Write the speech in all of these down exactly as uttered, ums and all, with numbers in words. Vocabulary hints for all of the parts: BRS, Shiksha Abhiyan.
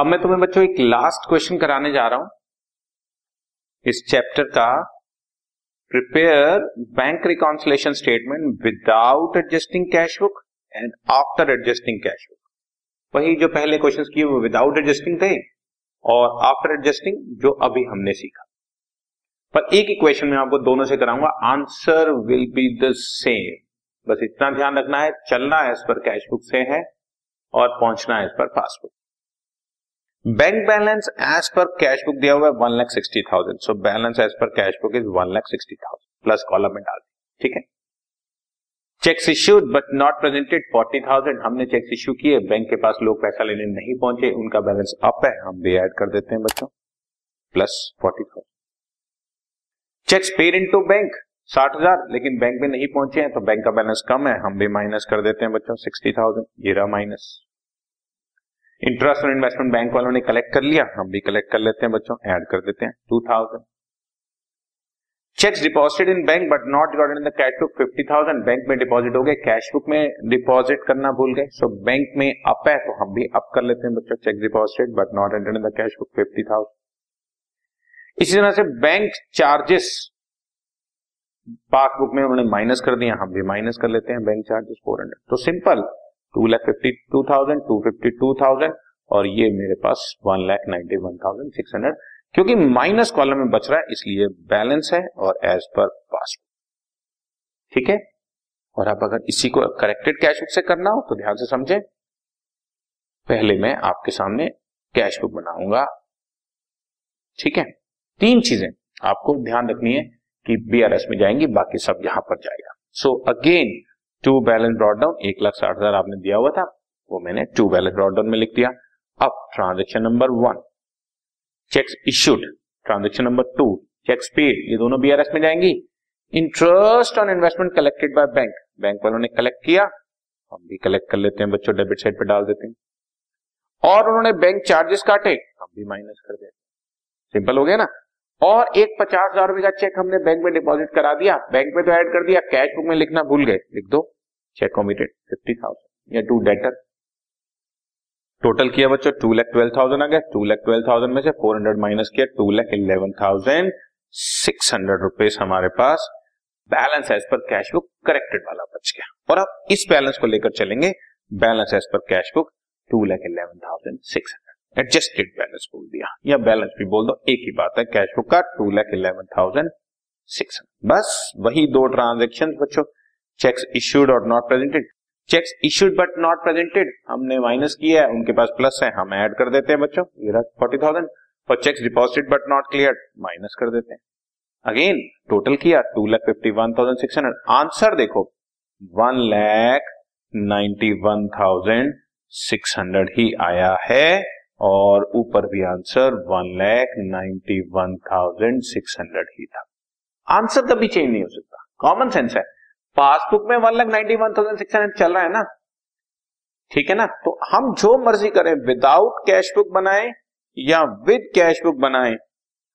अब मैं तुम्हें बच्चों एक लास्ट क्वेश्चन कराने जा रहा हूं इस चैप्टर का। Prepare bank reconciliation statement without adjusting cash book and after adjusting cash book. वही जो पहले क्वेश्चंस किए वो विदाउट एडजस्टिंग थे और आफ्टर एडजस्टिंग जो अभी हमने सीखा। पर एक ही क्वेश्चन में आपको दोनों से कराऊंगा, answer will be the same. बस इतना ध्यान रखना है, चलना एज पर कैश बुक से है और पहुंचना as per passbook. Bank balance as per cash book दिया हुआ है one lakh sixty thousand, so balance as per cash book is one lakh sixty thousand, plus column में डाल दी, ठीक है। Cheques issued but not presented forty thousand, हमने cheques issue किए, बैंक के पास लोग पैसा लेने नहीं पहुंचे, उनका बैलेंस अप है, हम भी ऐड कर देते हैं बच्चों, plus forty thousand. Cheques paid to bank साठ हजार, लेकिन बैंक में नहीं पहुंचे हैं तो बैंक का बैलेंस कम है, हम भी माइनस कर देते हैं बच्चों सिक्सटी थाउजेंड, ये रहा माइनस। इंटरेस्ट और इन्वेस्टमेंट बैंक वालों ने कलेक्ट कर लिया, हम भी कलेक्ट कर लेते हैं बच्चों, ऐड कर देते हैं two thousand. Cheques deposited in bank but not got in the cash book fifty thousand, bank में डिपॉजिट हो गए, कैश बुक में डिपॉजिट करना भूल गए, सो बैंक में अप है तो हम भी अप कर लेते हैं बच्चों, cheque deposited but not entered in the cash book fifty thousand. इसी तरह से बैंक चार्जेस पासबुक में उन्होंने माइनस कर दिया, हम भी माइनस कर लेते हैं बैंक चार्जेस फोर हंड्रेड, तो simple two lakh fifty two thousand, two fifty two thousand, और ये मेरे पास one lakh ninety one thousand six hundred, क्योंकि माइनस कॉलम में बच रहा है इसलिए बैलेंस है और एज पर पासबुक, ठीक है। और आप अगर इसी को करेक्टेड कैश बुक से करना हो तो ध्यान से समझे, पहले मैं आपके सामने कैश बुक बनाऊंगा, ठीक है। तीन चीजें आपको ध्यान रखनी है कि बीआरएस में जाएंगी, बाकी सब यहां पर जाएगा। So again to balance brought down, एक लाख साठ हजार आपने दिया हुआ था, वो मैंने टू बैलेंस ब्रॉट डाउन में लिख दिया। अब transaction number one cheques issued, transaction number two cheques paid, ये दोनों बीआरएस में जाएंगी। Interest on investment collected by bank, bank वालों ने कलेक्ट किया, हम भी कलेक्ट कर लेते हैं बच्चों, डेबिट साइड पे डाल देते हैं। और उन्होंने बैंक चार्जेस काटे, हम भी माइनस कर देते, सिंपल हो गया ना। और एक पचास हजार रुपए का चेक हमने बैंक में डिपॉजिट करा दिया, बैंक में तो ऐड कर दिया, कैश बुक में लिखना भूल गए, लिख दो चेक कमिटेड फिफ्टी थाउजेंड, या टू डेटर। टोटल किया बच्चों टू लैख ट्वेल्व थाउजेंड आ गया, टू लैख ट्वेल्व थाउजेंड में से फोर हंड्रेड माइनस किया, two lakh eleven thousand six hundred rupees हमारे पास balance as per cash book corrected वाला बच गया। और अब इस बैलेंस को लेकर चलेंगे, balance as per cash book two lakh eleven thousand six hundred adjusted balance बोल दिया, या बैलेंस भी बोल दो, एक ही बात है, कैश बुक का two lakh eleven thousand six hundred. बस वही दो ट्रांजेक्शन बच्चों, चेक्स इश्यूड और not presented, cheques issued but not presented हमने माइनस किया है, उनके पास प्लस है, हम ऐड कर देते हैं बच्चों, ये रहा फोर्टी थाउजेंड। और cheques deposited but not clear minus कर देते हैं, अगेन टोटल किया two lakh fifty one thousand six hundred, answer देखो one lakh ninety one thousand six hundred ही आया है, और ऊपर भी answer one lakh ninety one thousand six hundred ही था। आंसर कभी चेंज नहीं हो सकता, कॉमन सेंस है, पासबुक में one lakh ninety one thousand six hundred चल रहा है ना, ठीक है ना। तो हम जो मर्जी करें, विदाउट कैश बुक बनाए या विद कैश बुक बनाए,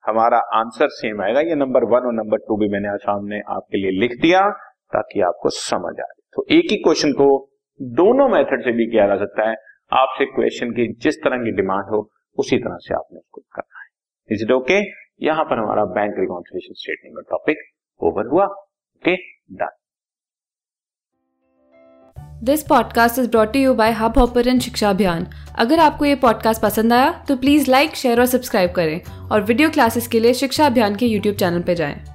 हमारा आंसर सेम आएगा। ये नंबर वन और नंबर टू भी मैंने सामने आपके लिए लिख दिया ताकि आपको समझ आ जाए। तो एक ही क्वेश्चन को दोनों मेथड से भी किया जा सकता है, आपसे क्वेश्चन की जिस तरह की डिमांड हो उसी तरह से आपने उसको करना है। Is it okay? यहाँ पर हमारा बैंक रिकॉन्सिलिएशन स्टेटमेंट का टॉपिक ओवर हुआ। Okay, done. This podcast is brought to you by Hubhopper and Shiksha Abhiyan. अगर आपको ये पॉडकास्ट पसंद आया तो प्लीज लाइक, शेयर और सब्सक्राइब करें, और वीडियो क्लासेस के लिए शिक्षा अभियान के यूट्यूब चैनल पर जाएं।